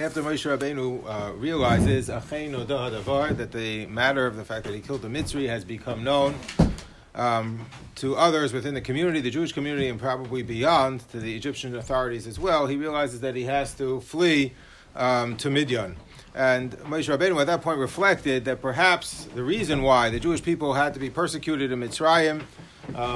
after Moshe Rabbeinu realizes that the matter of the fact that he killed the Mitzri has become known to others within the community, the Jewish community, and probably beyond, to the Egyptian authorities as well, he realizes that he has to flee to Midian. And Moshe Rabbeinu at that point reflected that perhaps the reason why the Jewish people had to be persecuted in Mitzrayim,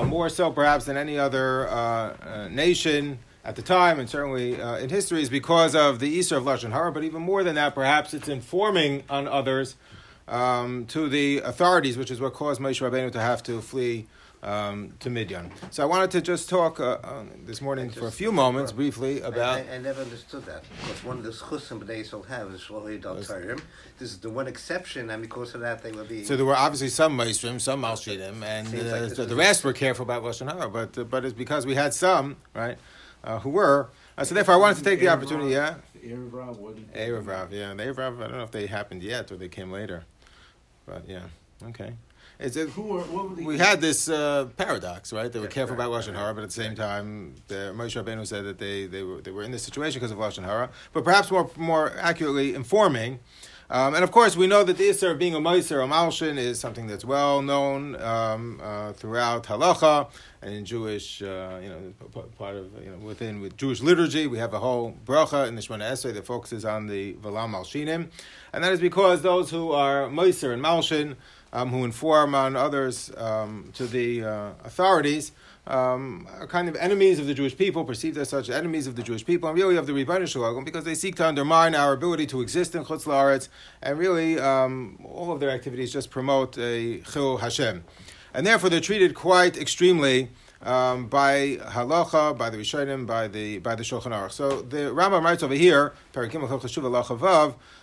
more so perhaps than any other nation at the time, and certainly in history, is because of the Isur of Lashon Hara, but even more than that, perhaps it's informing on others to the authorities, which is what caused Moshe Rabbeinu to have to flee to Midian. So I wanted to just talk this morning for a few moments, briefly, about... I never understood that, because one of the schusim they still have is Shlohi Dal Tarim. This is the one exception, and because of that they will be... So there were obviously some Maishuim, some Malshinim, and like the rest were careful about Lashon Hara, but it's because we had some, right, who were... so therefore I wanted to take the opportunity, yeah? Erev Rav, wasn't it? Erev Rav, yeah. Erev Rav, I don't know if they happened yet or they came later. But yeah, okay. We had this paradox, right? They were careful about Lashon Hara, but at the same time, Moshe Rabbeinu said that they were in this situation because of Lashon Hara, but perhaps more accurately informing. And of course, we know that the Isser of being a Meiser or Malshin is something that's well known throughout Halacha and in Jewish, part of, with Jewish liturgy. We have a whole bracha in the Shemona Esrei that focuses on the V'lam Malshinim. And that is because those who are Meiser and Malshin, who inform on others to the authorities, are kind of enemies of the Jewish people, perceived as such enemies of the Jewish people, and really of the Rebbeinu Shel, because they seek to undermine our ability to exist in Chutz La'aretz, and really all of their activities just promote a Chil Hashem. And therefore they're treated quite extremely by Halacha, by the Rishonim, by the Shulchan Aruch. So the Rambam writes over here,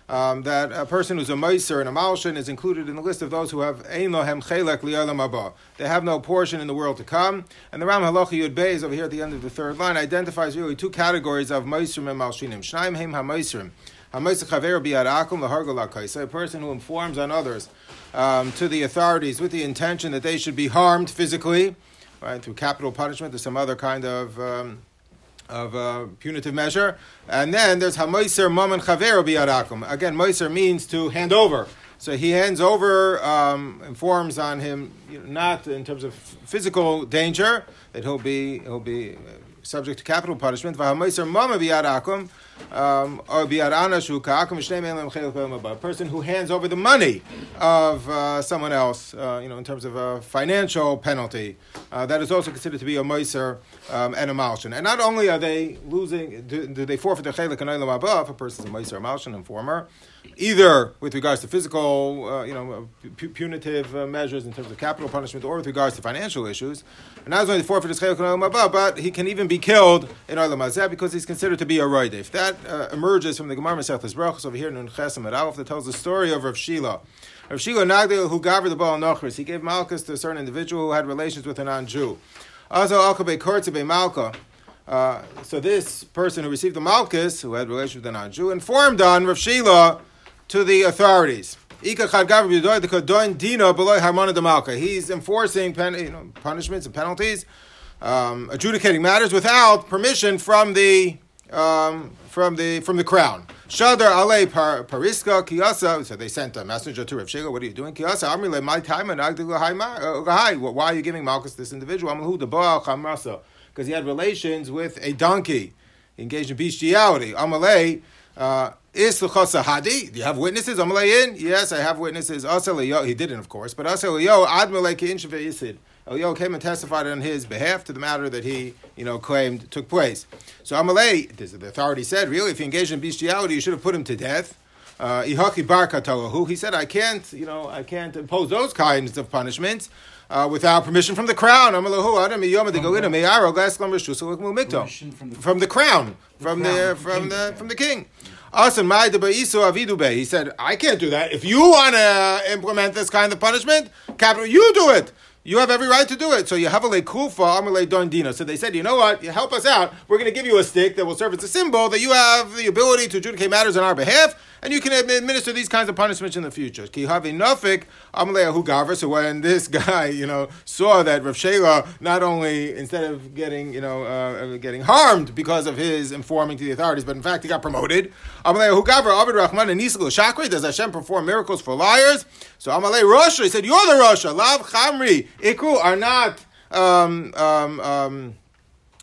that a person who's a Meiser and a Malshin is included in the list of those who have ein lohem chelek li'olam haba. They have no portion in the world to come. And the Ram Halacha Yud Beis over here at the end of the third line identifies really two categories of Meiserim and Malshinim. Shnaim heim ha-Meiserim. Ha-Meiser chaveru bi'adakum l'hargo la'kaisa. A person who informs on others to the authorities with the intention that they should be harmed physically, right, through capital punishment or some other kind of punitive measure. And then there's ha-Meiser maman chaveru bi'adakum. Again, Meiser means to hand over. So he hands over, informs on him, not in terms of physical danger, that he'll be subject to capital punishment. V'ha-Meiser maman bi'adakum, or bi'adana shuka'akum, shnei me'elam chelek b'elam haba. A person who hands over the money of someone else, in terms of a financial penalty, that is also considered to be a Meiser and a Malshin. And not only are they losing, do they forfeit their chelek and olam haba if a person is a Meiser or Malshin informer, either with regards to physical, punitive measures in terms of capital punishment, or with regards to financial issues. And not only the forfeit is chelek and olam haba, but he can even be killed in olam hazeh because he's considered to be a Raidef. That emerges from the Gemara Maseches Brachos over here in Nun Ches Amud Aleph that tells the story of Rav Shiloh. Rav Shiloh Nagdil, who gavered the Baal Nochris, he gave Malchus to a certain individual who had relations with a non-Jew. Also, Alkabe Kortzebe Malka. So this person who received the Malchus, who had relations with a non-Jew, informed on Rav Shiloh to the authorities. He's enforcing punishments and penalties, adjudicating matters without permission from the crown. Shadar alei pariska kiyasa. So they sent a messenger to Rav Shiloh. What are you doing, kiyasa? Amrile my time and agdil. Why are you giving Malchus this individual? Amhu deba chamrasa, because he had relations with a donkey, engaged in bestiality. Amalei. Is hadi? Do you have witnesses? Amalein? Yes, I have witnesses. He didn't, of course, but Asaliyo Admalei Kiinshve Isid. Eliyahu came and testified on his behalf to the matter that he, claimed took place. So Amalei, the authority said, really, if he engaged in bestiality, you should have put him to death. Ihaki Barka Talahu. He said, I can't impose those kinds of punishments without permission from the crown. From the crown, from the king. He said, I can't do that. If you want to implement this kind of punishment, capital, you do it. You have every right to do it. So you have a lekufa, amale don dina. So they said, you know what? You help us out. We're going to give you a stick that will serve as a symbol that you have the ability to adjudicate matters on our behalf, and you can administer these kinds of punishments in the future. Ki have enoughik amale ahu gavra. So when this guy, saw that Rav Shiloh not only instead of getting, getting harmed because of his informing to the authorities, but in fact he got promoted. Amale ahu gavra avid Rahman and Nisgal Shakri. Does Hashem perform miracles for liars? So amale Rasha. He said, you're the Rasha. Lav Chamri. Iku are not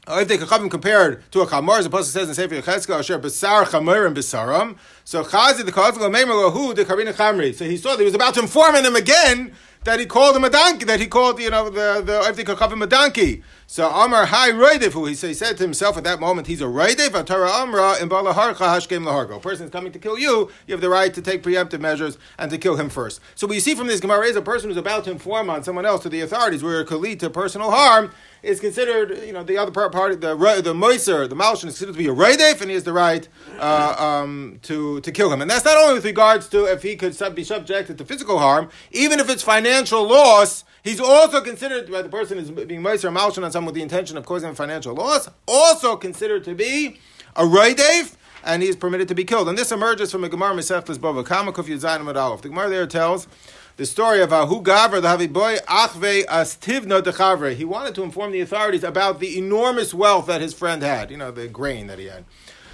if they could come compared to a chamor, as the apostle says in Sefer Yechezkel, Asher Besar Chamor and Besaram. So Chazi the Kozlo Meimer Lahu the Karina Chamri. So he saw that he was about to inform him again that he called him a donkey. That he called the if they could cover him a donkey. So Amar Hai Rodef, who he said to himself at that moment, he's a Raidef. Atara Amra in Balaharcha Hashkem Lahargo. A person is coming to kill you. You have the right to take preemptive measures and to kill him first. So what you see from this Gemara is a person who's about to inform on someone else to the authorities, where it could lead to personal harm, is considered, the other part, the Moiser, the Malshin, is considered to be a Radef, and he has the right to kill him. And that's not only with regards to if he could be subjected to physical harm, even if it's financial loss, he's also considered, by the person who's being Meiser or Malshin on someone with the intention of causing financial loss, also considered to be a Rodef, and he is permitted to be killed. And this emerges from a Gemara Mesechtes Bava Kama Kuf Yud Zayin Amud Aleph. The Gemara there tells the story of Ahu Gavra, the Havi Boy, Achve Astivna Dechavre. He wanted to inform the authorities about the enormous wealth that his friend had, the grain that he had.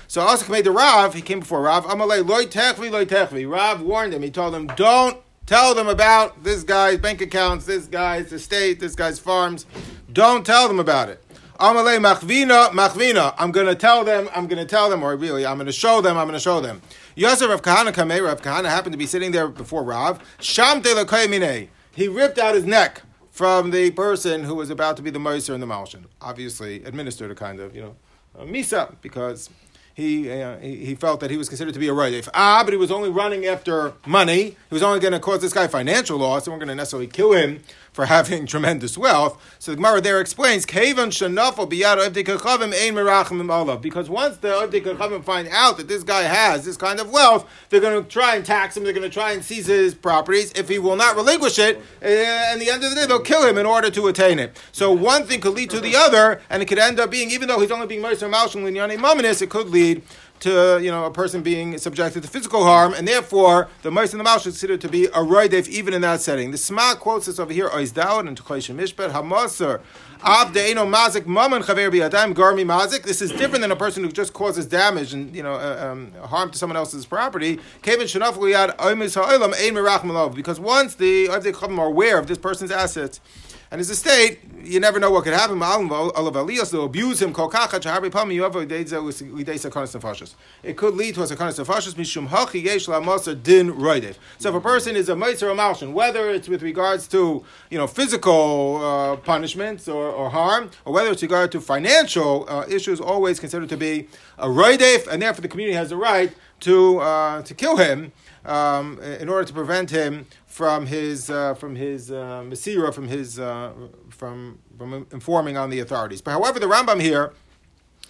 So Asak made the Rav, he came before Rav, Amalei Loi Techvi, Rav warned him, he told him, don't tell them about this guy's bank accounts, this guy's estate, this guy's farms. Don't tell them about it. Amalei machvina. I'm going to tell them, or really, I'm going to show them. Yosef Rav Kahana Kamei, Rav Kahana happened to be sitting there before Rav. Sham te l'kei minei. He ripped out his neck from the person who was about to be the Meiser and the Malshin. Obviously administered a kind of, a Misa, because he felt that he was considered to be a Rodef. But he was only running after money. He was only going to cause this guy financial loss, and we're going to necessarily kill him for having tremendous wealth. So the Gemara there explains, because once the Ovdei Kachavim find out that this guy has this kind of wealth, they're going to try and tax him, they're going to try and seize his properties. If he will not relinquish it, at the end of the day, they'll kill him in order to attain it. So one thing could lead to the other, and it could end up being, even though he's only being Meiser and Malshin Linyane Mamanis, it could lead to a person being subjected to physical harm, and therefore the Meiser and the Malshin is considered to be a Rodef even in that setting. The Sma quotes this over here, Oizdawad and Tukhoisha Mishpat, Hamasar, Abdeino Mazik, Maman Chaver Biadam, Garmi Mazik. This is different than a person who just causes damage and harm to someone else's property. Because once the Ovdei Kachavim are aware of this person's assets and his estate, you never know what could happen. They'll abuse him. It could lead to a sakanas nefashos din rodef. So if a person is a meiser or malshin, whether it's with regards to physical punishments or harm, or whether it's regard to financial issues, always considered to be a rodef, and therefore the community has the right to kill him in order to prevent him from his Messira, from informing on the authorities. But however, the Rambam here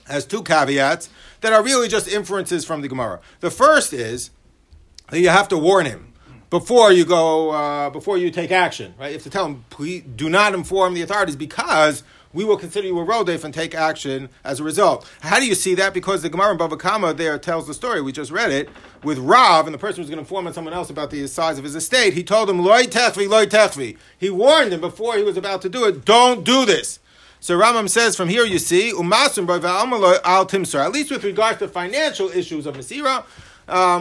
has two caveats that are really just inferences from the Gemara. The first is that you have to warn him before you go, before you take action, right? You have to tell him, please do not inform the authorities, because we will consider you a Rodef and take action as a result. How do you see that? Because the Gemara in Bava Kama there tells the story, we just read it, with Rav, and the person who's going to inform on someone else about the size of his estate, he told him, Loi Techvi. He warned him before he was about to do it, don't do this. So Rambam says, from here you see, at least with regards to financial issues of Messira,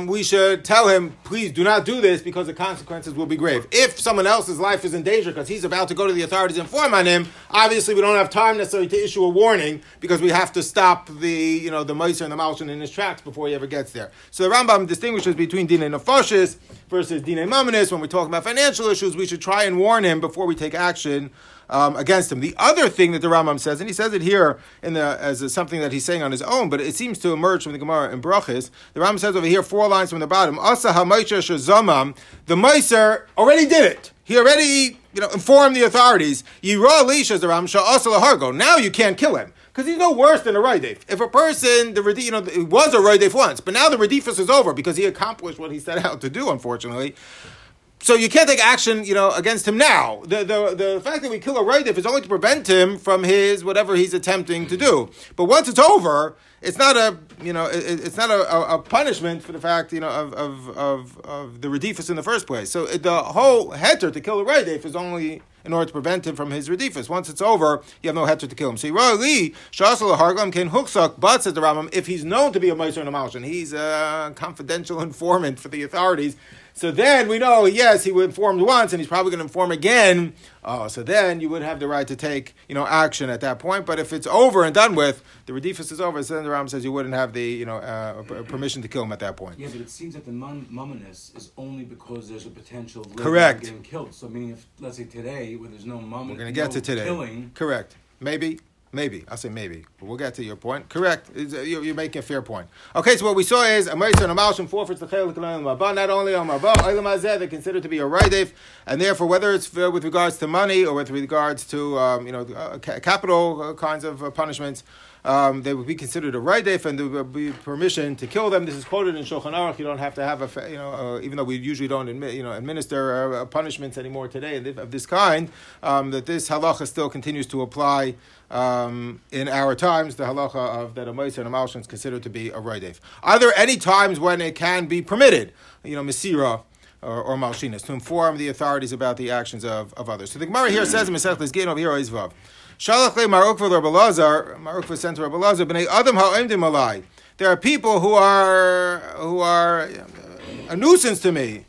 we should tell him, please do not do this, because the consequences will be grave. If someone else's life is in danger because he's about to go to the authorities and inform on him, obviously we don't have time necessarily to issue a warning, because we have to stop the Meiser and the Malshin in his tracks before he ever gets there. So the Rambam distinguishes between Dinei Nefashis versus Dinei Mamanis. When we talk about financial issues, we should try and warn him before we take action against him. The other thing that the Rambam says, and he says it here as something that he's saying on his own, but it seems to emerge from the Gemara in Brachis. The Rambam says over here, 4 lines from the bottom, Asa HaMeiser Shazamam, the Meiser already did it. He already, informed the authorities. Yira Lisha Zaram Shah Asa Lahargo. Now you can't kill him, because he's no worse than a Raidef. If a person, it was a Raidef once, but now the Radifus is over because he accomplished what he set out to do, unfortunately. So you can't take action, against him now. The fact that we kill a Radef is only to prevent him from his whatever he's attempting to do. But once it's over, it's not a punishment for the fact of the Radefus in the first place. So the whole heter to kill a Radef is only in order to prevent him from his Radefus. Once it's over, you have no heter to kill him. So Yerali Shasal Hargam Ken Huksak, but says the Rambam, if he's known to be a Meiser and a Malshin, he's a confidential informant for the authorities. So then we know, yes, he informed once, and he's probably going to inform again. Oh, so then you would have the right to take, action at that point. But if it's over and done with, the Radefus is over. So then the Rambam says you wouldn't have the, permission to kill him at that point. Yeah, but it seems that the mumminess is only because there's a potential of getting killed. So meaning, if let's say today, where there's no mumminess, we're going to get to today. Killing. Correct. Maybe. I'll say maybe. But we'll get to your point. Correct. You're making a fair point. Okay, so what we saw is a Meiser and a Malshin forfeits the Chelik and Olam Haba. Not only Olam Haba, Olam Hazeh, they're considered to be a Raidef, and therefore, whether it's with regards to money or with regards to, capital kinds of punishments, they would be considered a Raidef, and there would be permission to kill them. This is quoted in Shulchan Aruch. You don't have to have even though we usually don't administer punishments anymore today of this kind, that this halacha still continues to apply in our times. The halacha of that a Meiser and a Malshin is considered to be a Rodef. Are there any times when it can be permitted? Messira or Malshinas, to inform the authorities about the actions of others. So the Gemara here says in Masechtas Ganov here is Vav. Shalach le Marukva Rebbe Elazar, Marukva sent to Rebbe Elazar, b'nei adam ha'omdim alai. There are people who are a nuisance to me.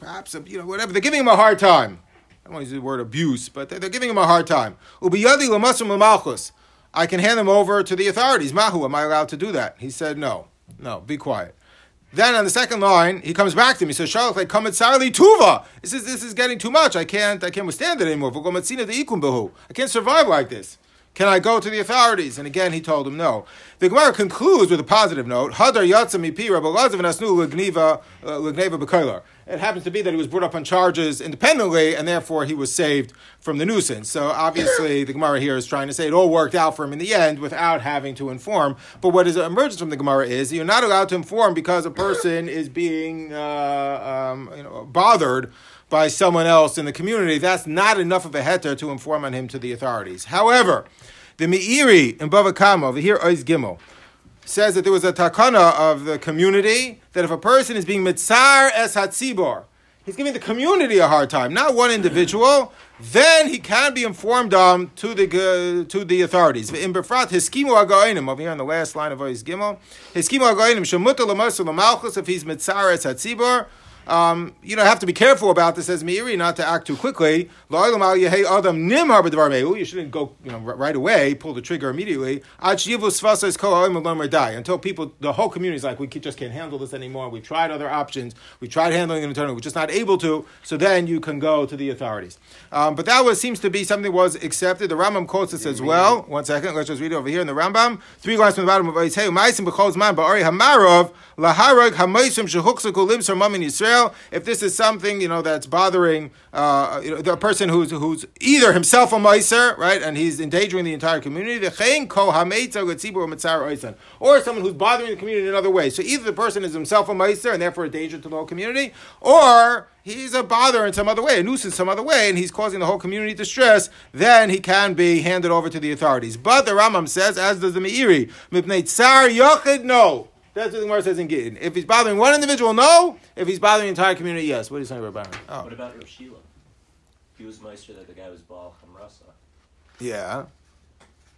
Perhaps whatever, they're giving him a hard time. I don't want to use the word abuse, but they're giving him a hard time. Ubiyadi l'masrim l'malchus. I can hand them over to the authorities. Mahu, am I allowed to do that? He said, no, be quiet. Then on the second line, he comes back to me. He says, Shalach, like, Kamitsarli Tuva. This is getting too much. I can't withstand it anymore. I can't survive like this. Can I go to the authorities? And again, he told him no. The Gemara concludes with a positive note. Hadar Yatsami Pi Rebbe Elazar V'Nasnu L'Gneva B'Koiler. It happens to be that he was brought up on charges independently, and therefore he was saved from the nuisance. So obviously, the Gemara here is trying to say it all worked out for him in the end without having to inform. But what emerges from the Gemara is you're not allowed to inform because a person is being bothered by someone else in the community. That's not enough of a heter to inform on him to the authorities. However, the Meiri in Bava Kama over here, Ois Gimel, says that there was a takana of the community that if a person is being Mitzar es hatzibur, he's giving the community a hard time, not one individual, then he can be informed to the authorities. In Befrat, hiskimu agaonim, over here on the last line of Ois Gimel, hiskimu agaonim, shemuta l'mersu l'malchus, if he's Mitzar es hatzibur, have to be careful about this, says Meiri, not to act too quickly. You shouldn't go, right away, pull the trigger immediately. Until people, the whole community is like, we just can't handle this anymore. We've tried other options. We tried handling it internally. We're just not able to. So then you can go to the authorities. But that seems to be something was accepted. The Rambam quotes this as well. One second, let's just read it over here in the Rambam. 3 lines from the bottom of Yisrael. If this is something that's bothering the person who's either himself a Meiser, right, and he's endangering the entire community, or someone who's bothering the community in another way. So either the person is himself a Meiser and therefore a danger to the whole community, or he's a bother in some other way, a nuisance some other way, and he's causing the whole community distress, then he can be handed over to the authorities. But the Rambam says, as does the Meiri, Mipnei Tsar Yochid, no. That's what the Gemara says in Gittin. If he's bothering one individual, no. If he's bothering the entire community, yes. What are you saying about Byron? Oh. What about Rav Shiloh? He was Meister that the guy was Baal Chamrasa. Yeah.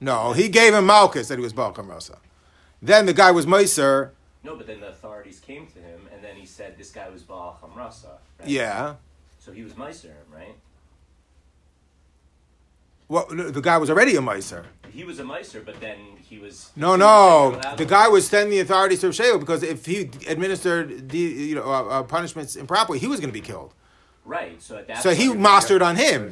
No, he gave him Malchus that he was Baal Chamrasa. Then the guy was Meister. No, but then the authorities came to him, and then he said this guy was Baal Chamrasa. Right? Yeah. So he was Meister, right? Well, the guy was already a Meiser. He was a Meiser, but then he was... No. The guy was sending the authorities to Rav Shiloh because if he administered punishments improperly, he was going to be killed. Right, so at that point... So he mastered on him.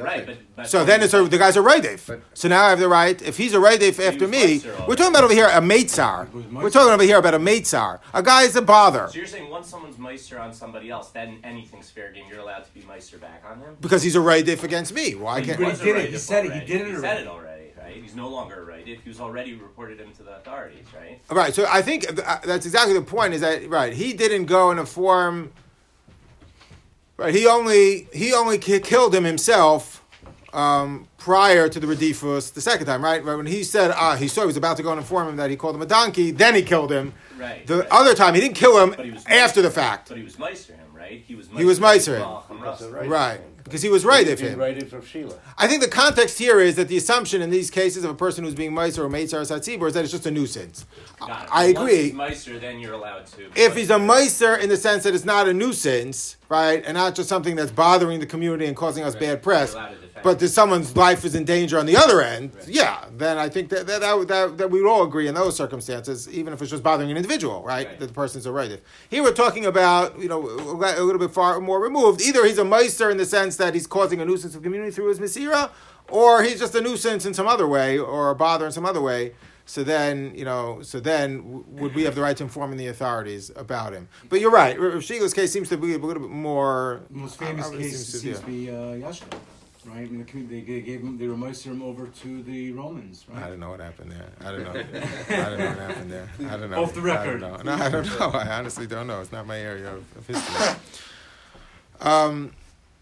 Right, but so then the guy's a Raidef. So now I have the right... If he's a Raidef after me... We're talking about over here a Meitzar. We're talking over here about a Meitzar. A guy is a bother. So you're saying once someone's Meitzar on somebody else, then anything's fair game. You're allowed to be Meitzar back on him? Because he's a Raidef against me. Why can't... But he did it. He said it. He said it already. He's no longer right. If he's already reported him to the authorities, right? Right. So I think that's exactly the point. Is that right? He didn't go and inform Right, he only killed him himself prior to the Radifus the second time, right? When he said he saw he was about to go and inform him that he called him a donkey, then he killed him. Right. The other time he didn't kill him after the fact. But he was Meiser him, right? He was Meiser him. Right. Because he was Radef him. Rav Shiloh. I think the context here is that the assumption in these cases of a person who's being Meiser or Mitzar es hatzibur is that it's just a nuisance. I agree. If he's Meiser, then you're allowed to. If he's a Meiser in the sense that it's not a nuisance, right, and not just something that's bothering the community and causing us bad press, but that someone's life is in danger on the other end, yeah, then I think that we would all agree in those circumstances, even if it's just bothering an individual, right. That the person's a Radef. Here we're talking about, a little bit far more removed. Either he's a Meiser in the sense that he's causing a nuisance of community through his Messira, or he's just a nuisance in some other way, or a bother in some other way. So then would we have the right to inform the authorities about him? But you're right. Rav Shiloh's case seems to be a little bit more. The most famous case seems to be Yashka, right? When they gave him, they were Meiserim over to the Romans, right? I don't know what happened there. I don't know. Off the record. I don't know. I honestly don't know. It's not my area of history.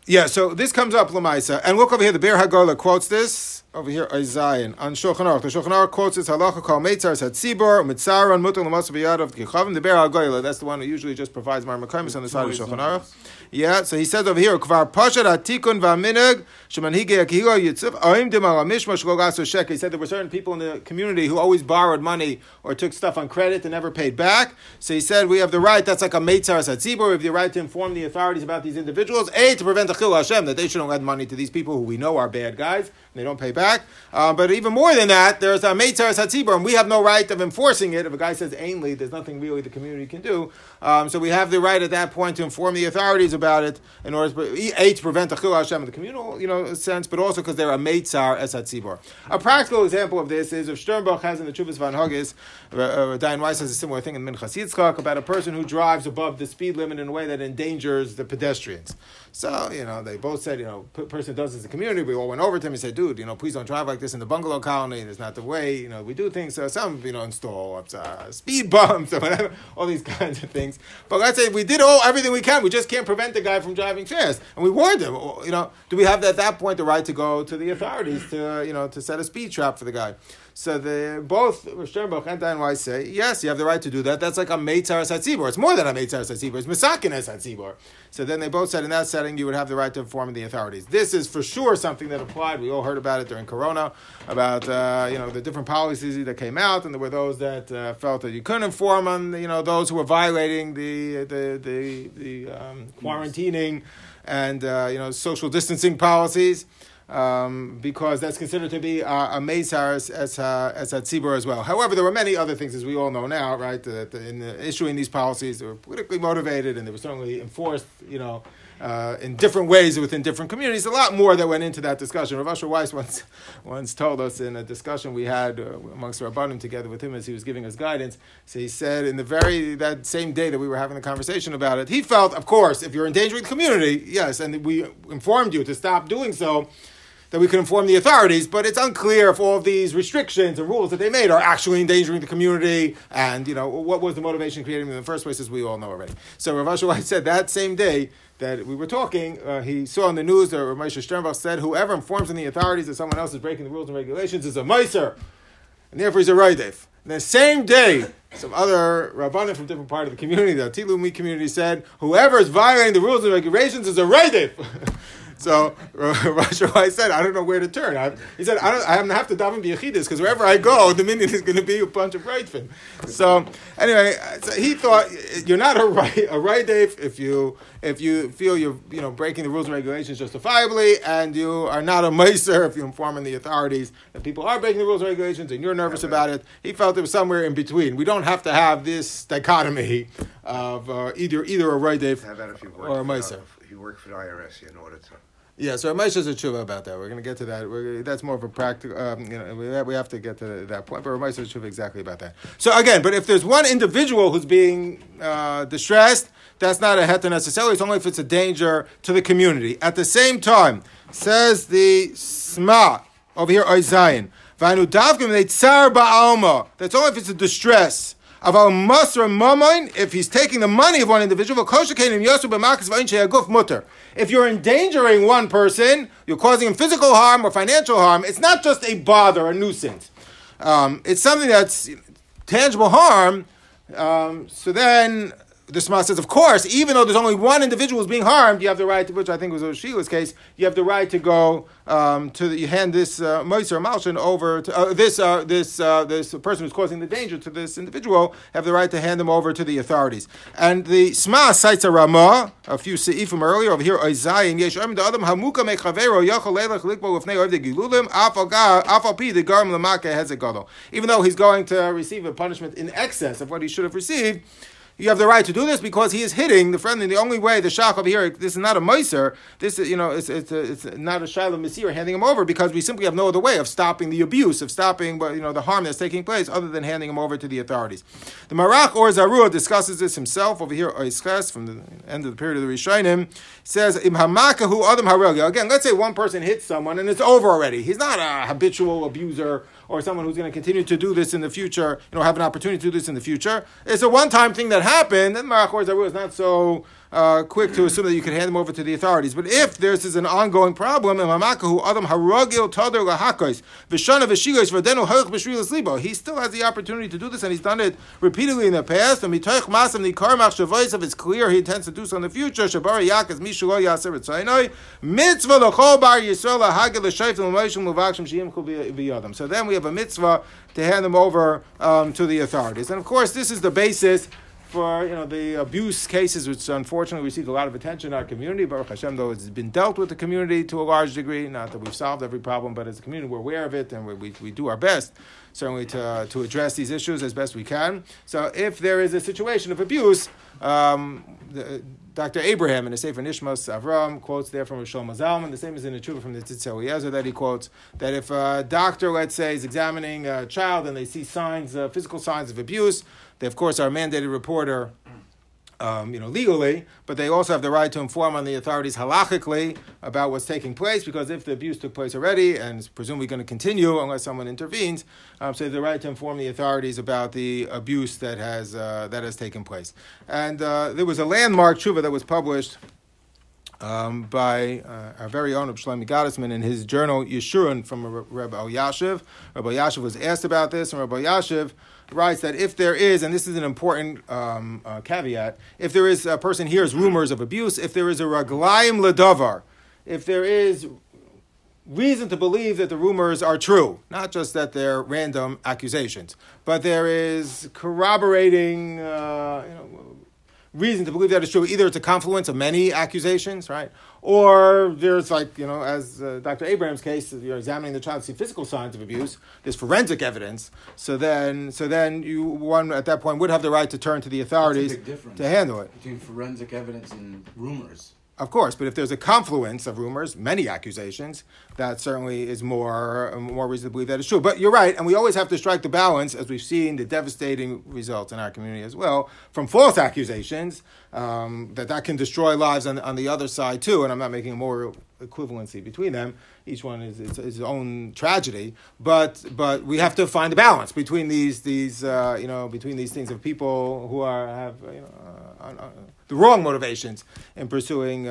Yeah, so this comes up, Lamaisa. And look over here, the Bir HaGola quotes this. Over here, Zion. On Shulchan Aruch. The Shulchan Aruch quotes this, Halacha kol Mitzar es hatzibur, Mitzaron, Mutal, Lamas, B'yadav, Gechavim. The Bir HaGola, that's the one who usually just provides Mar Mekaimis on the side of Shulchan Aruch. Yeah, so he says over here, Kvar Pashat HaTikun V'Minag, Shemanhigei HaKehila Yitzuf, Oim Dimal HaMishmash Lo Gasu Sheker. He said there were certain people in the community who always borrowed money or took stuff on credit and never paid back. So he said, we have the right, that's like a Mitzar es hatzibur, we have the right to inform the authorities about these individuals, A, to prevent Hashem, that they shouldn't lend money to these people who we know are bad guys, and they don't pay back. But even more than that, there's a Mitzar es hatzibur, and we have no right of enforcing it. If a guy says ainly, there's nothing really the community can do. So we have the right at that point to inform the authorities about it in order to, A, to prevent the Chil Hashem in the communal sense, but also because they're a Mitzar es hatzibur. A practical example of this is if Sternbach has in the Chuvas Van Huggis, Dayan Weiss has a similar thing in Minchas Yitzchak about a person who drives above the speed limit in a way that endangers the pedestrians. So, they both said, person does this in the community. We all went over to him and said, dude, please don't drive like this in the bungalow colony. That's not the way, we do things. So some, install speed bumps or whatever, all these kinds of things. But let's say we did everything we can. We just can't prevent the guy from driving fast. And we warned him, do we have at that point the right to go to the authorities to set a speed trap for the guy? So both Sternbach and Dayan Weiss say, yes, you have the right to do that. That's like a Mitzar es hatzibur. It's more than a Mitzar es hatzibur. It's Misakin es hatzibur. So then they both said in that setting you would have the right to inform the authorities. This is for sure something that applied. We all heard about it during Corona, about the different policies that came out, and there were those that felt that you couldn't inform on those who were violating the quarantining and social distancing policies. Because that's consideed to be a Meiser as a Tzibur as well. However, there were many other things, as we all know now, right? That in issuing these policies, they were politically motivated, and they were certainly enforced, in different ways within different communities. A lot more that went into that discussion. Rav Asher Weiss once told us in a discussion we had amongst Rabbanim together with him as he was giving us guidance. So he said in that same day that we were having the conversation about it, he felt, of course, if you're endangering the community, yes, and we informed you to stop doing so, that we can inform the authorities, but it's unclear if all of these restrictions and rules that they made are actually endangering the community, and, what was the motivation creating them in the first place, as we all know already. So Rav Asher Weiss said that same day that we were talking, he saw in the news that Rav Moshe Sternbach said, whoever informs in the authorities that someone else is breaking the rules and regulations is a Meiser, and therefore he's a Raidef. The same day, some other Rabbanim from different part of the community, the Tilumi community, said, whoever is violating the rules and regulations is a Raidef. So Rav Asher Weiss said, I don't know where to turn. He said, I'm going to have to daven b'yechidus, because wherever I go, the minion is going to be a bunch of Raidefim. So anyway, he thought, you're not a Raidef if you feel you're breaking the rules and regulations justifiably, and you are not a Meiser if you're informing the authorities that people are breaking the rules and regulations and you're nervous about it. He felt it was somewhere in between. We don't have to have this dichotomy of either a Raidef or a Meiser. You work for the IRS, you know what it's on. Yeah, so Moshe has a tshuva about that. We're going to get to that. That's more of a practical, we have to get to that point, but Moshe has a tshuva exactly about that. So again, but if there's one individual who's being distressed, that's not a heter necessarily. It's only if it's a danger to the community. At the same time, says the Sma, over here, Oizayin, V'anu davkim leitzar ba'alma. That's only if it's a distress. Aval Masra Mamain, if he's taking the money of one individual, if you're endangering one person, you're causing him physical harm or financial harm, it's not just a bother, a nuisance. It's something that's tangible harm. So then the Shema says, of course, even though there's only one individual who's being harmed, you have the right to, which I think was Rav Shiloh's case, you have the right to go you hand this Meiser Malshin over to this person who's causing the danger to this individual, have the right to hand them over to the authorities. And the Shema cites a Ramah, a few seifim earlier over here, Isaiah, Yeshayim, the Adam Hamuka Mechavero Yachol Elach Likbo Lefnei Oiv Degilulim Afal Pi the Garim Lamaka Hezekado. Even though he's going to receive a punishment in excess of what he should have received, you have the right to do this because he is hitting the friend in the only way. The shach over here, this is not a Meiser. This is, it's not a Shiloh Messira handing him over, because we simply have no other way of stopping the abuse, of stopping the harm that's taking place, other than handing him over to the authorities. The Marach or Zarua discusses this himself over here, Oiskas, from the end of the period of the Rishonim, says, Im hamakahu adam harel. Again, let's say one person hits someone and it's over already. He's not a habitual abuser or someone who's going to continue to do this in the future, have an opportunity to do this in the future. It's a one-time thing that happened, then Malchus is not so quick to assume that you can hand them over to the authorities. But if this is an ongoing problem, he still has the opportunity to do this, and he's done it repeatedly in the past. If it's clear he intends to do so in the future, so then we have a mitzvah to hand them over to the authorities. And of course, this is the basis for the abuse cases, which unfortunately received a lot of attention in our community. Baruch Hashem, though, it's been dealt with the community to a large degree. Not that we've solved every problem, but as a community, we're aware of it, and we do our best, certainly, to address these issues as best we can. So if there is a situation of abuse, Dr. Abraham in the Sefer Nishmas Avram quotes there from Rav Shlomo Zalman, the same as in the Tshuva from the Tzitz Eliezer that he quotes, that if a doctor, let's say, is examining a child and they see signs, physical signs of abuse, they, of course, are a mandated reporter, legally, but they also have the right to inform on the authorities halachically about what's taking place, because if the abuse took place already, and it's presumably going to continue unless someone intervenes, so they have the right to inform the authorities about the abuse that has taken place. And there was a landmark tshuva that was published by our very own Reb Shlomo Gottesman in his journal Yeshurun from Rebbe Elazar. Rebbe Elazar was asked about this, and Rebbe Elazar writes that if there is, and this is an important caveat, if there is, a person hears rumors of abuse, if there is a raglayim ledavar, if there is reason to believe that the rumors are true, not just that they're random accusations, but there is corroborating reason to believe that it's true. Either it's a confluence of many accusations, right? Or there's as Dr. Abraham's case, you're examining the child to see physical signs of abuse. There's forensic evidence. So then one at that point would have the right to turn to the authorities to handle it. Between forensic evidence and rumors. Of course, but if there's a confluence of rumors, many accusations, that certainly is more reason to believe that it's true. But you're right, and we always have to strike the balance, as we've seen the devastating results in our community as well, from false accusations, that can destroy lives on the other side too, and I'm not making a moral equivalency between them. Each one is its own tragedy, but we have to find a balance between these things of people who have the wrong motivations in pursuing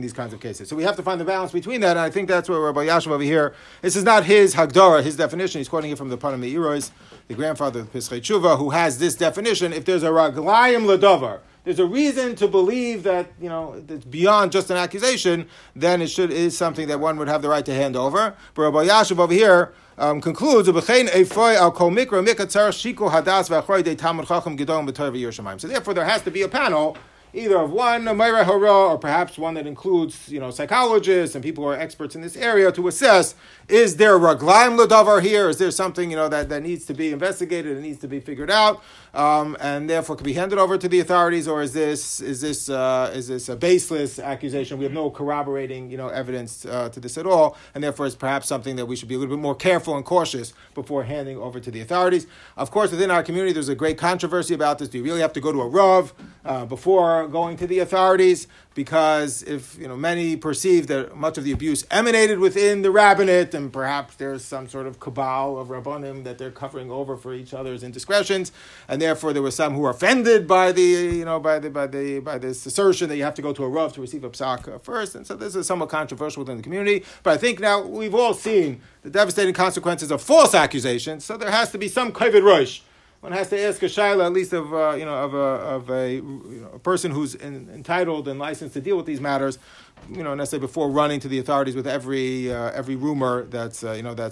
these kinds of cases. So we have to find the balance between that, and I think that's where Rabbi Yashiv over here, this is not his Hagdara, his definition, he's quoting it from the Panami Irois, the grandfather of Pesachei Tshuva, who has this definition: if there's a Raglayim Ledover, there's a reason to believe that, it's beyond just an accusation, then it is something that one would have the right to hand over. But Rabbi Yashiv over here, concludes, so therefore there has to be a panel, either of one Meiri Hara, or perhaps one that includes psychologists and people who are experts in this area, to assess, is there Raglaim Ladavar here? Is there something that needs to be investigated and needs to be figured out, and therefore can be handed over to the authorities, or is this a baseless accusation? We have no corroborating evidence to this at all, and therefore it's perhaps something that we should be a little bit more careful and cautious before handing over to the authorities. Of course, within our community, there's a great controversy about this. Do you really have to go to a Rav? before going to the authorities, because if many perceive that much of the abuse emanated within the rabbinate, and perhaps there's some sort of cabal of rabbonim that they're covering over for each other's indiscretions, and therefore there were some who were offended by the by this assertion that you have to go to a rav to receive a psak first, and so this is somewhat controversial within the community. But I think now we've all seen the devastating consequences of false accusations, so there has to be some kavod rosh. One has to ask a shaila, at least of a person who's entitled and licensed to deal with these matters, necessarily before running to the authorities with every rumor that's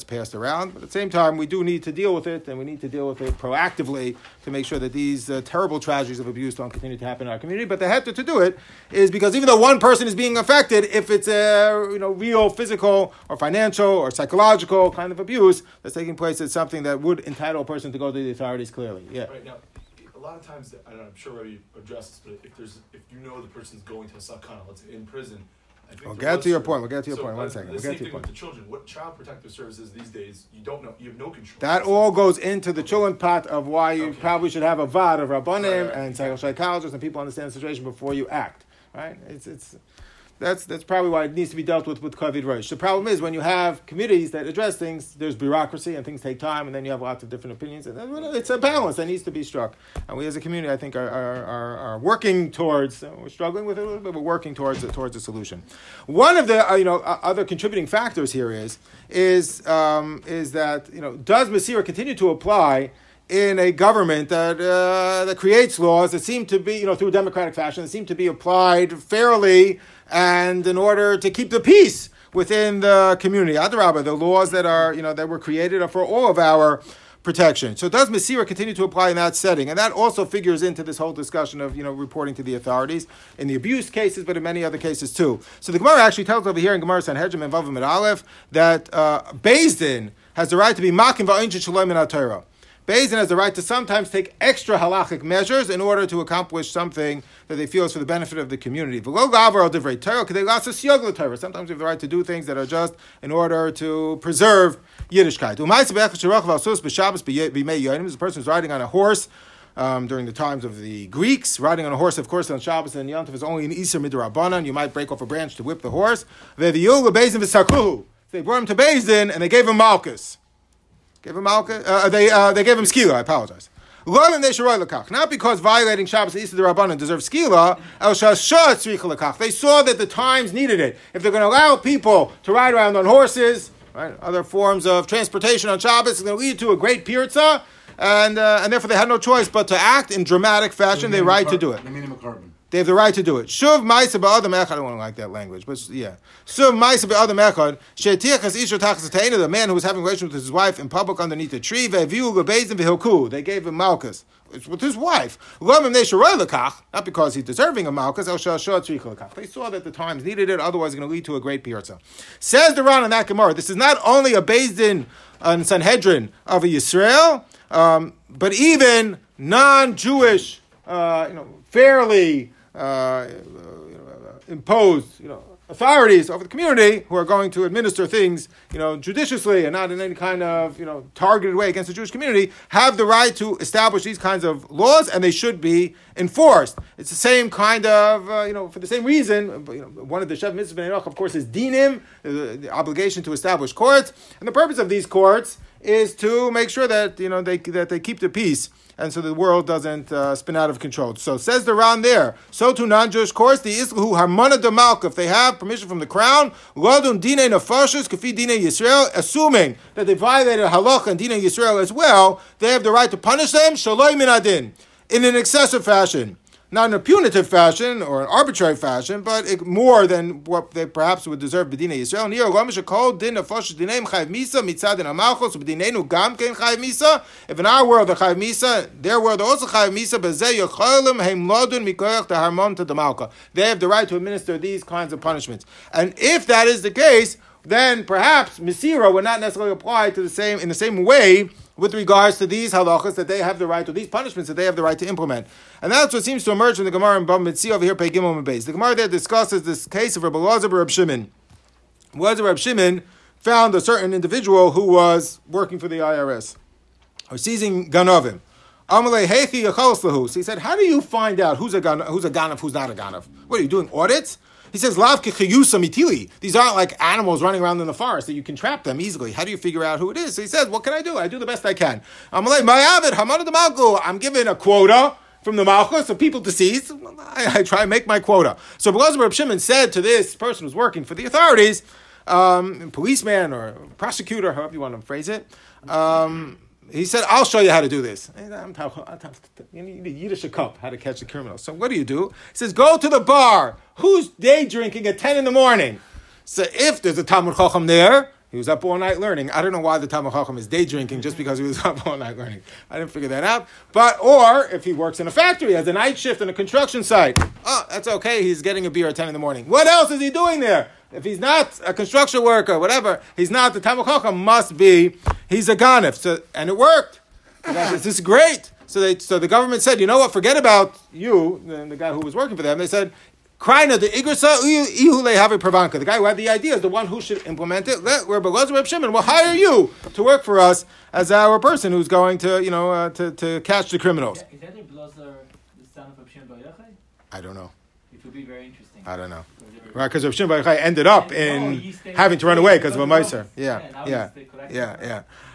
passed around. But at the same time, we do need to deal with it, and we need to deal with it proactively to make sure that these terrible tragedies of abuse don't continue to happen in our community. But the heter to do it is because even though one person is being affected, if it's a real physical or financial or psychological kind of abuse that's taking place, it's something that would entitle a person to go to the authorities. Clearly, yeah. Right now, a lot of times, and I'm sure Rabbi addressed this, but if the person's going to a sakana, let's say in prison, We'll get to your point. One second. The same thing with the children. What child protective services these days? You don't know. You have no control. That all goes into the children pot of why you probably should have a vad of rabbanim and psychologists and people understand the situation before you act. Right? That's probably why it needs to be dealt with kavod rosh. The problem is when you have committees that address things, there's bureaucracy and things take time, and then you have lots of different opinions. And it's a balance that needs to be struck. And we as a community, I think, are working towards. We're struggling with it a little bit, but we're working towards a solution. One of the other contributing factors here is that does Messira continue to apply in a government that creates laws that seem to be through a democratic fashion that seem to be applied fairly and in order to keep the peace within the community. Adarabba, the laws that are that were created are for all of our protection. So does Messira continue to apply in that setting? And that also figures into this whole discussion of reporting to the authorities in the abuse cases, but in many other cases too. So the Gemara actually tells over here in Gemara Sanhedrin and Vav Amid Aleph that Bezin has the right to be makim va'onchin shalom min haTorah. Bezin has the right to sometimes take extra halachic measures in order to accomplish something that they feel is for the benefit of the community. Sometimes we have the right to do things that are just in order to preserve Yiddishkeit. This person is riding on a horse during the times of the Greeks. Riding on a horse, of course, on Shabbos and Yom Tov is only in Iser Midrabanan. You might break off a branch to whip the horse. They brought him to Bezin and they gave him Malchus. They gave him skila. I apologize. Not because violating Shabbos and Easter the Rabbanon deserves skila. They saw that the times needed it. If they're going to allow people to ride around on horses, right, other forms of transportation on Shabbos, it's going to lead to a great pirza, and therefore they had no choice but to act in dramatic fashion. They right to do it. They have the right to do it. Shuv Meiser ba'adam echad. I don't like that language, but yeah. Shuv Meiser ba'adam echad. She'tichas isha tachas ta'ena. The man who was having relations with his wife in public underneath a tree. Ve'viu lebeizin v'hilku. They gave him malchus. It's with his wife. Lomim ne'sharoi lekach. Not because he's deserving of malchus. El sha'ashah tzrich lekach. They saw that the times needed it. Otherwise, it's going to lead to a great pirza. Says the Ran in that Gemara. This is not only a Bezdin and Sanhedrin of a Yisrael, but even non-Jewish, fairly. Imposed, authorities over the community who are going to administer things, judiciously and not in any kind of, targeted way against the Jewish community, have the right to establish these kinds of laws, and they should be enforced. It's the same kind of, for the same reason, one of the Shev Mitzvah B'nai Noach, of course, is dinim, the obligation to establish courts, and the purpose of these courts is to make sure that, they keep the peace. And so the world doesn't spin out of control. So says the Ran there. So to non-Jewish courts, the Islu Harmona de Malka, if they have permission from the crown, Lodun Dine Nefashis, Kafi Dine Yisrael, assuming that they violated Halacha and Dine Yisrael as well, they have the right to punish them, Shaloi Min Adin, in an excessive fashion. Not in a punitive fashion or an arbitrary fashion, but more than what they perhaps would deserve b'dinei Yisrael. Here, din Chayv Misa. If in our world the Chayv Misa, their world also Chayv Misa. They have the right to administer these kinds of punishments, and if that is the case, then perhaps Messira would not necessarily apply to in the same way with regards to these halachas that they have the right to, these punishments that they have the right to implement. And that's what seems to emerge from the Gemara in Bam Mitzi over here, Pei Gimel and Beis. The Gemara there discusses this case of Rebbe Elazar Reb Shimon. Reb Shimon found a certain individual who was working for the IRS, or seizing Ganovim. So he said, how do you find out who's a Ganov, who's not a Ganov? What, are you doing audits? He says, these aren't like animals running around in the forest that you can trap them easily. How do you figure out who it is? So he says, what can I do? I do the best I can. I'm given a quota from the Malchus of people deceased. I try and make my quota. So because Reb Shimon said to this person who's working for the authorities, policeman or prosecutor, however you want to phrase it, he said, I'll show you how to do this. You need a Yiddish cup, how to catch the criminal. So what do you do? He says, go to the bar. Who's day drinking at 10 in the morning? So if there's a Tamar Chochem there, he was up all night learning. I don't know why the Tamar Chochem is day drinking just because he was up all night learning. I didn't figure that out. But, or if he works in a factory, has a night shift in a construction site. Oh, that's okay. He's getting a beer at 10 in the morning. What else is he doing there? If he's not a construction worker, whatever, he's not, the Tamar Chochem must be, he's a Ganov. So, and it worked. This is great. So the government said, you know what, forget about you, the guy who was working for them. They said, Kraina, the Igrasa, Ihule Havi Pravanka. The guy who had the idea is the one who should implement it. Let Rebbe Elazar Reb Shimon will hire you to work for us as our person who's going to, you know, to catch the criminals. Is that Rebbe Elazar the son of Reb Shimon Bar Yochai? I don't know. It would be very interesting. I don't know. Right, because Reb Shimon Bar Yochai ended up having to run away because of a Meiser. Yeah.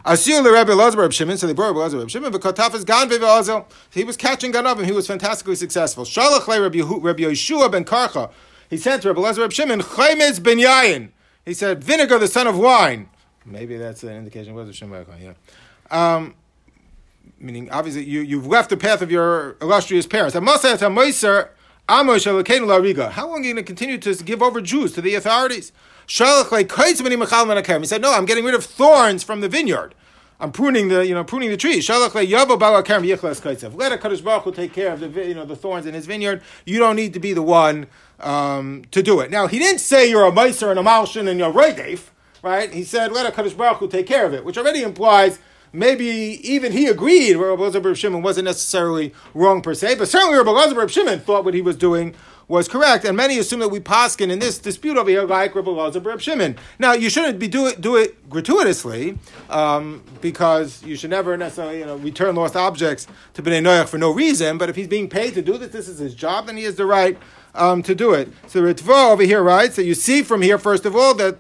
Asir the Rebbe Elazar Reb Shimon, so they brought Rebbe Elazar Reb Shimon, v'kataf is gan v'v'azel. He was catching Ganavim. He was fantastically successful. Shalach le Rabbi Yeshua ben Karcha. He sent Rebbe Elazar Reb Shimon, chaymiz ben yayin. He said, vinegar, the son of wine. Maybe that's an indication. Where's Reb Shimon Bar Yochai? Yeah. Meaning, obviously, you've left the path of your illustrious parents. How long are you going to continue to give over Jews to the authorities? He said, no, I'm getting rid of thorns from the vineyard. I'm pruning the tree. Let HaKadosh Baruch Hu take care of the thorns in his vineyard. You don't need to be the one to do it. Now, he didn't say you're a Meiser and a Malshin and you're Radef, right? He said, let HaKadosh Baruch Hu take care of it, which already implies maybe even he agreed where Rebbe Elazar Reb Shimon wasn't necessarily wrong per se, but certainly Rebbe Elazar Reb Shimon thought what he was doing was correct, and many assume that we poskin in this dispute over here like Rebbe Elazar Reb Shimon. Now, you shouldn't do it gratuitously, because you should never necessarily return lost objects to B'nai Noach for no reason, but if he's being paid to do this, this is his job, then he has the right to do it. So Ritva over here writes that you see from here, first of all, that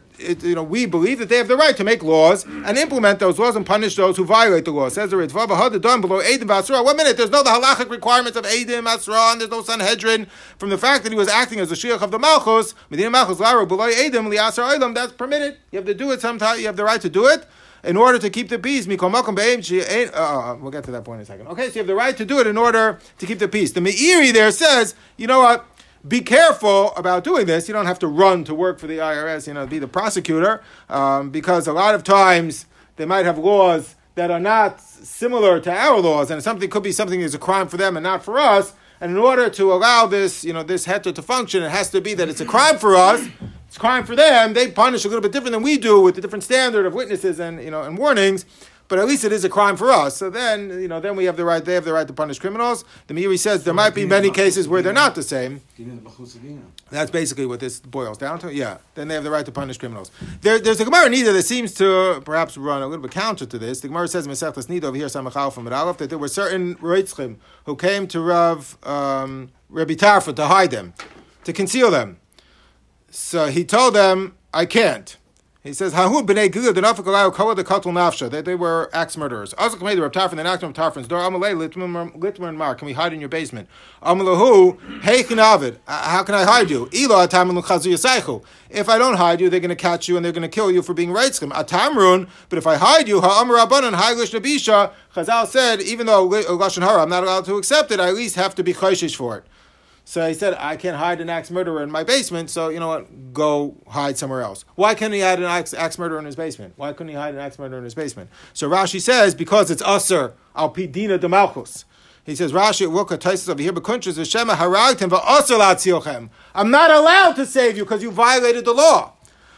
we believe that they have the right to make laws and implement those laws and punish those who violate the law. Says the Ritva, "V'hadadam below Eidim Asra." 1 minute, there's no the halachic requirements of Eidim Asra, and there's no Sanhedrin. From the fact that he was acting as the shiach of the Malchus, Midian Malchus Laro below Eidim Liasar Eidim. That's permitted. You have to do it sometime. You have the right to do it in order to keep the peace. We'll get to that point in a second. Okay, so you have the right to do it in order to keep the peace. The Meiri there says, you know what? Be careful about doing this. You don't have to run to work for the IRS, be the prosecutor, because a lot of times they might have laws that are not similar to our laws, and something could be something that's a crime for them and not for us. And in order to allow this, this heter to function, it has to be that it's a crime for us, it's a crime for them. They punish a little bit different than we do with a different standard of witnesses and and warnings. But at least it is a crime for us. So then, then we have the right. They have the right to punish criminals. The Meiri says there might be many cases where they're not the same. That's basically what this boils down to. Yeah. Then they have the right to punish criminals. There's a Gemara in Nida that seems to perhaps run a little bit counter to this. The Gemara says Masechtas Nida over here, Samachal from Radef, that there were certain Reitzchim who came to Rabbi Tarfa to hide them, to conceal them. So he told them, I can't. He says, they were axe murderers. Can we hide in your basement? How can I hide you? If I don't hide you, they're going to catch you and they're going to kill you for being reitzkim. But if I hide you, Chazal said, even though Lashon Hara, I'm not allowed to accept it, I at least have to be chayshish for it. So he said, I can't hide an axe murderer in my basement, so you know what, go hide somewhere else. Why couldn't he hide an axe murderer in his basement? Why couldn't he hide an axe murderer in his basement? So Rashi says, because it's Asur, al pidina de Malchus. He says, Rashi at Wilka Taisus over here, I'm not allowed to save you because you violated the law.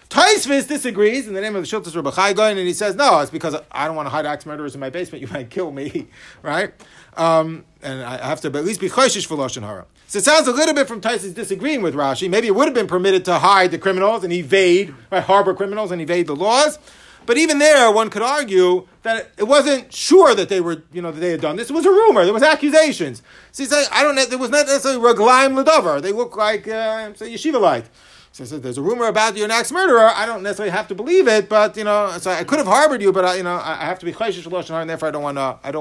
Taisvis disagrees in the name of the Shiltus Rebbe Chai, and he says, no, it's because I don't want to hide axe murderers in my basement, you might kill me, right? And I have to at least be chayshish for Lashon Hara. So it sounds a little bit from Taisvis disagreeing with Rashi. Maybe it would have been permitted to hide the criminals and evade, harbor criminals and evade the laws. But even there, one could argue that it wasn't sure that they were, that they had done this. It was a rumor. There was accusations. So he's like, there was not necessarily raglaim ledover. They look like, say, yeshiva-like. So he says, there's a rumor about you're an axe-murderer. I don't necessarily have to believe it, but, so I could have harbored you, but, I have to be chayshish l'loshen hara, and therefore I don't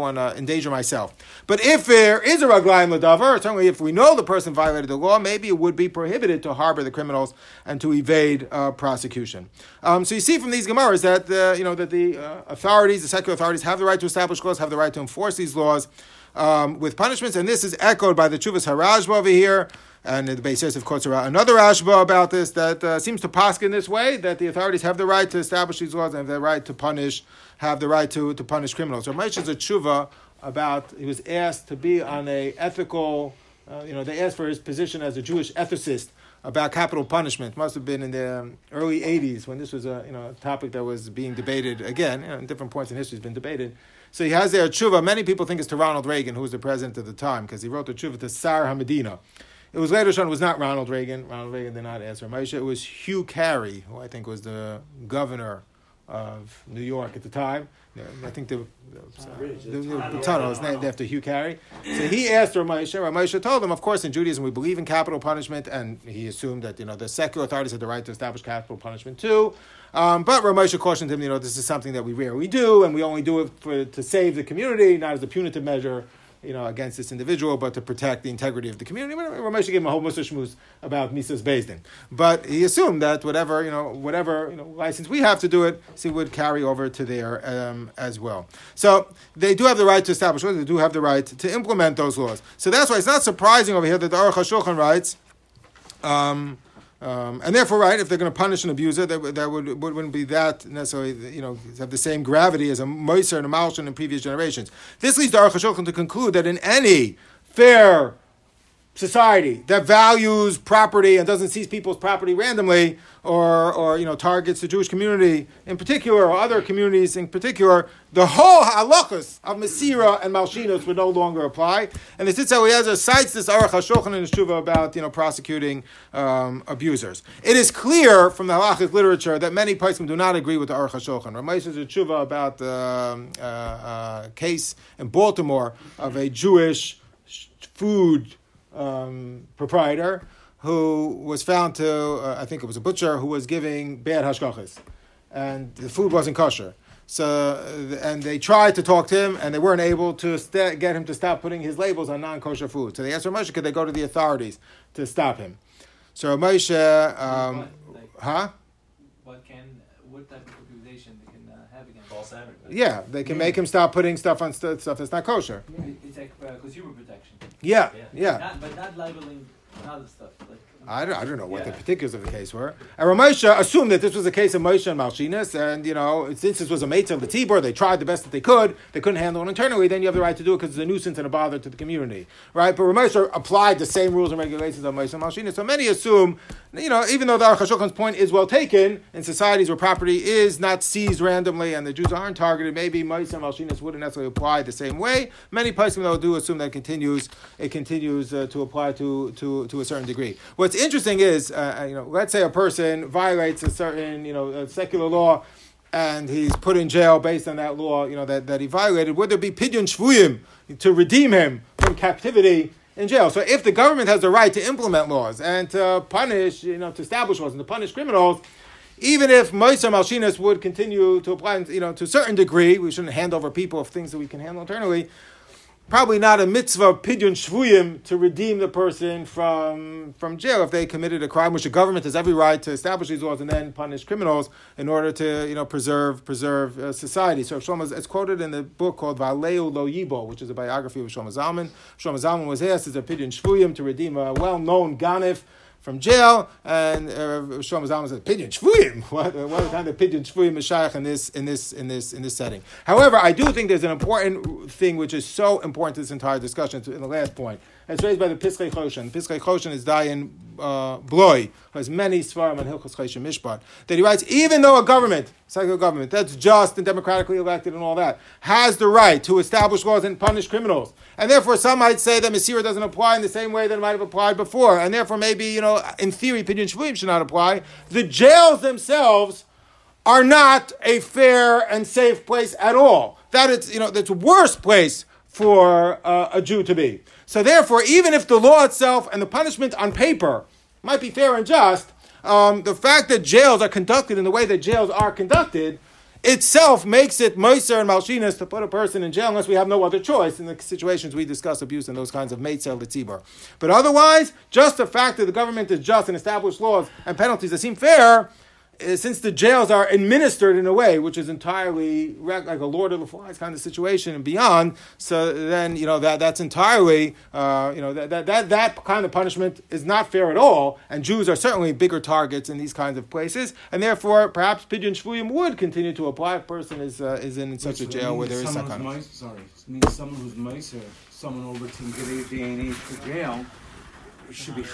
want to endanger myself. But if there is a raglaim ledover, certainly if we know the person violated the law, maybe it would be prohibited to harbor the criminals and to evade prosecution. So you see from these Gemaras that, that the authorities, the secular authorities, have the right to establish laws, have the right to enforce these laws with punishments, and this is echoed by the Tshuvas HaRashba over here, and the Beis Yosef quotes another Rashba about this that seems to paskin this way, that the authorities have the right to establish these laws and have the right to punish, to punish criminals. So Moshe is a tshuva about, he was asked to be on a ethical, they asked for his position as a Jewish ethicist about capital punishment. Must have been in the early 80s when this was a topic that was being debated again. In different points in history has been debated. So he has there a tshuva. Many people think it's to Ronald Reagan, who was the president at the time, because he wrote the tshuva to Sar HaMedina. It was later shown it was not Ronald Reagan. Ronald Reagan did not answer Moshe. It was Hugh Carey, who I think was the governor of New York at the time. I think the tunnel is named after Hugh Carey. So he asked Rav Moshe. Rav Moshe told him, of course, in Judaism we believe in capital punishment, and he assumed that the secular authorities had the right to establish capital punishment too. But Rav Moshe cautioned him, this is something that we rarely do, and we only do it to save the community, not as a punitive measure, against this individual, but to protect the integrity of the community. Ramesh gave him a whole Musa Shmuz about Misa's Bezdin. But he assumed that whatever license we have to do it, so he would carry over to there as well. So they do have the right to establish laws, they do have the right to implement those laws. So that's why it's not surprising over here that the Aruch HaShulchan writes, and therefore, if they're going to punish an abuser, that wouldn't be that necessarily, have the same gravity as a Meiser and a Malshin in previous generations. This leads the Aruch HaShulchan to conclude that in any fair society that values property and doesn't seize people's property randomly, or targets the Jewish community in particular, or other communities in particular, the whole halachas of Messira and Malshinos would no longer apply. And the Tzitz HaEliezer cites this Aruch HaShulchan in his Shuvah about prosecuting abusers. It is clear from the halachic literature that many poskim do not agree with the Aruch HaShulchan. Rav Meiser is a Shuvah about the case in Baltimore of a Jewish food proprietor who was found to, I think it was a butcher, who was giving bad hashgachas. And the food wasn't kosher. So, and they tried to talk to him, and they weren't able to get him to stop putting his labels on non-kosher food. So they asked Rav Moshe, could they go to the authorities to stop him? So Rav Moshe, what type of accusation they can have against false advertising? Yeah, they can make him stop putting stuff on stuff that's not kosher. Yeah. It's like consumer protection. Yeah. But not libeling other stuff. I don't know what the particulars of the case were. And Rav Moshe assumed that this was a case of Moshe and Malshinas, and, since this was a mitzvah of the Tzibur, they tried the best that they could. They couldn't handle it internally. Then you have the right to do it because it's a nuisance and a bother to the community, right? But Rav Moshe applied the same rules and regulations of Moshe and Malshinas. So many assume, even though the Aruch HaShulchan's point is well taken, in societies where property is not seized randomly and the Jews aren't targeted, maybe Moshe and Malshinas wouldn't necessarily apply the same way. Many places, though, do assume that it continues to apply to a certain degree. What's interesting is, let's say a person violates a certain, secular law, and he's put in jail based on that law, that he violated. Would there be pidyon shvuyim to redeem him from captivity in jail? So if the government has the right to implement laws and to punish, to establish laws and to punish criminals, even if Moshe Malshinas would continue to apply, to a certain degree, we shouldn't hand over people of things that we can handle internally. Probably not a mitzvah pidyon shvuyim to redeem the person from jail if they committed a crime, which the government has every right to establish these laws and then punish criminals in order to preserve society. So Shlomo, it's quoted in the book called Valeu Lo Yibo, which is a biography of Shlomo Zalman. Shlomo Zalman was asked as a pidyon shvuyim to redeem a well-known Ganov from jail, and Shlomo Zalman said, "Pidyon shvuyim." What is the pidyon shvuyim mishayach in this setting? However, I do think there's an important thing which is so important to this entire discussion. In the last point, it's raised by the Piskei Choshen. Piskei Choshen is Dayan Bloy, who has many svarim on Hilchos Choshen Mishpat. That he writes, even though a government, secular government, that's just and democratically elected and all that, has the right to establish laws and punish criminals, and therefore some might say that Messira doesn't apply in the same way that it might have applied before, and therefore maybe in theory, pidyon shvuyim should not apply. The jails themselves are not a fair and safe place at all. That it's, that's a worse place for a Jew to be. So therefore, even if the law itself and the punishment on paper might be fair and just, the fact that jails are conducted in the way that jails are conducted itself makes it Meiser and Malshin to put a person in jail unless we have no other choice in the situations we discuss abuse and those kinds of Meiser Tzibur. But otherwise, just the fact that the government is just and established laws and penalties that seem fair, since the jails are administered in a way which is entirely like a Lord of the Flies kind of situation and beyond, so then that's entirely that kind of punishment is not fair at all. And Jews are certainly bigger targets in these kinds of places, and therefore perhaps Pidyon Shvuyim would continue to apply if a person is in such a jail where there is some kind of. Sorry, it means someone who's Meiser, someone over to get 8 to jail should be